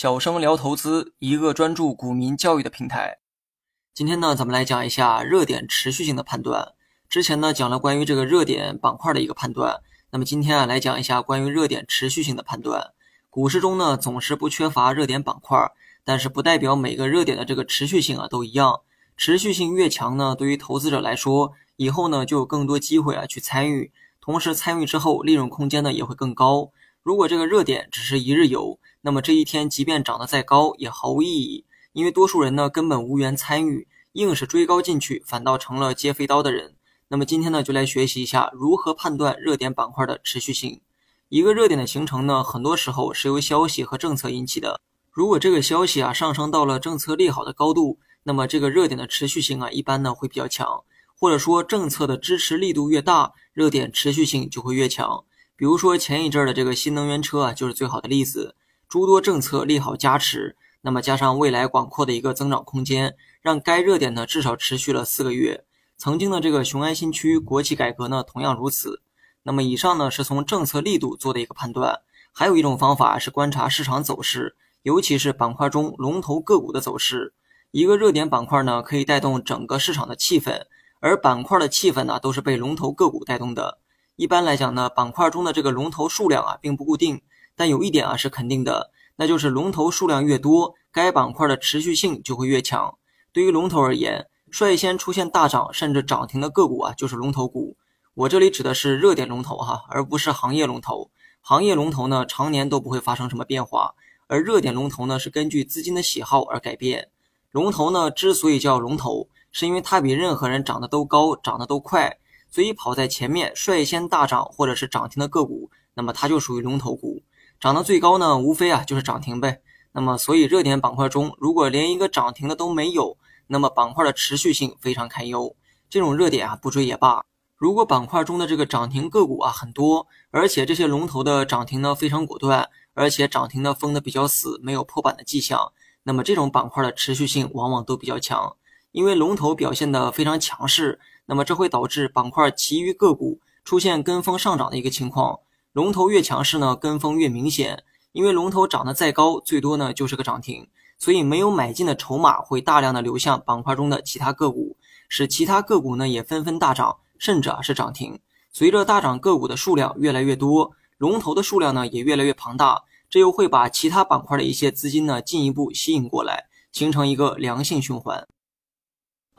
小生聊投资，一个专注股民教育的平台。今天呢，咱们来讲一下热点持续性的判断。之前呢，讲了关于这个热点板块的一个判断，那么今天啊，来讲一下关于热点持续性的判断。股市中呢，总是不缺乏热点板块，但是不代表每个热点的这个持续性啊都一样。持续性越强呢，对于投资者来说，以后呢就有更多机会啊去参与，同时参与之后利润空间呢也会更高。如果这个热点只是一日游，那么这一天即便涨得再高也毫无意义，因为多数人呢根本无缘参与，硬是追高进去反倒成了接飞刀的人。那么今天呢就来学习一下如何判断热点板块的持续性。一个热点的形成呢，很多时候是由消息和政策引起的。如果这个消息啊上升到了政策利好的高度，那么这个热点的持续性啊一般呢会比较强，或者说政策的支持力度越大，热点持续性就会越强。比如说前一阵的这个新能源车啊就是最好的例子，诸多政策利好加持，那么加上未来广阔的一个增长空间，让该热点呢至少持续了4个月。曾经的这个雄安新区国企改革呢同样如此。那么以上呢是从政策力度做的一个判断，还有一种方法是观察市场走势，尤其是板块中龙头个股的走势。一个热点板块呢可以带动整个市场的气氛，而板块的气氛呢都是被龙头个股带动的。一般来讲呢，板块中的这个龙头数量啊并不固定，但有一点啊是肯定的，那就是龙头数量越多，该板块的持续性就会越强。对于龙头而言，率先出现大涨甚至涨停的个股啊就是龙头股。我这里指的是热点龙头啊，而不是行业龙头。行业龙头呢常年都不会发生什么变化，而热点龙头呢是根据资金的喜好而改变。龙头呢之所以叫龙头，是因为它比任何人涨得都高，涨得都快。所以跑在前面率先大涨或者是涨停的个股，那么它就属于龙头股。涨得最高呢无非啊就是涨停呗。那么所以热点板块中如果连一个涨停的都没有，那么板块的持续性非常堪忧。这种热点啊不追也罢。如果板块中的这个涨停个股啊很多，而且这些龙头的涨停呢非常果断，而且涨停呢封得比较死，没有破板的迹象，那么这种板块的持续性往往都比较强。因为龙头表现得非常强势，那么这会导致板块其余个股出现跟风上涨的一个情况。龙头越强势呢，跟风越明显，因为龙头涨得再高，最多呢就是个涨停，所以没有买进的筹码会大量的流向板块中的其他个股，使其他个股呢也纷纷大涨，甚至啊是涨停。随着大涨个股的数量越来越多，龙头的数量呢也越来越庞大，这又会把其他板块的一些资金呢进一步吸引过来，形成一个良性循环。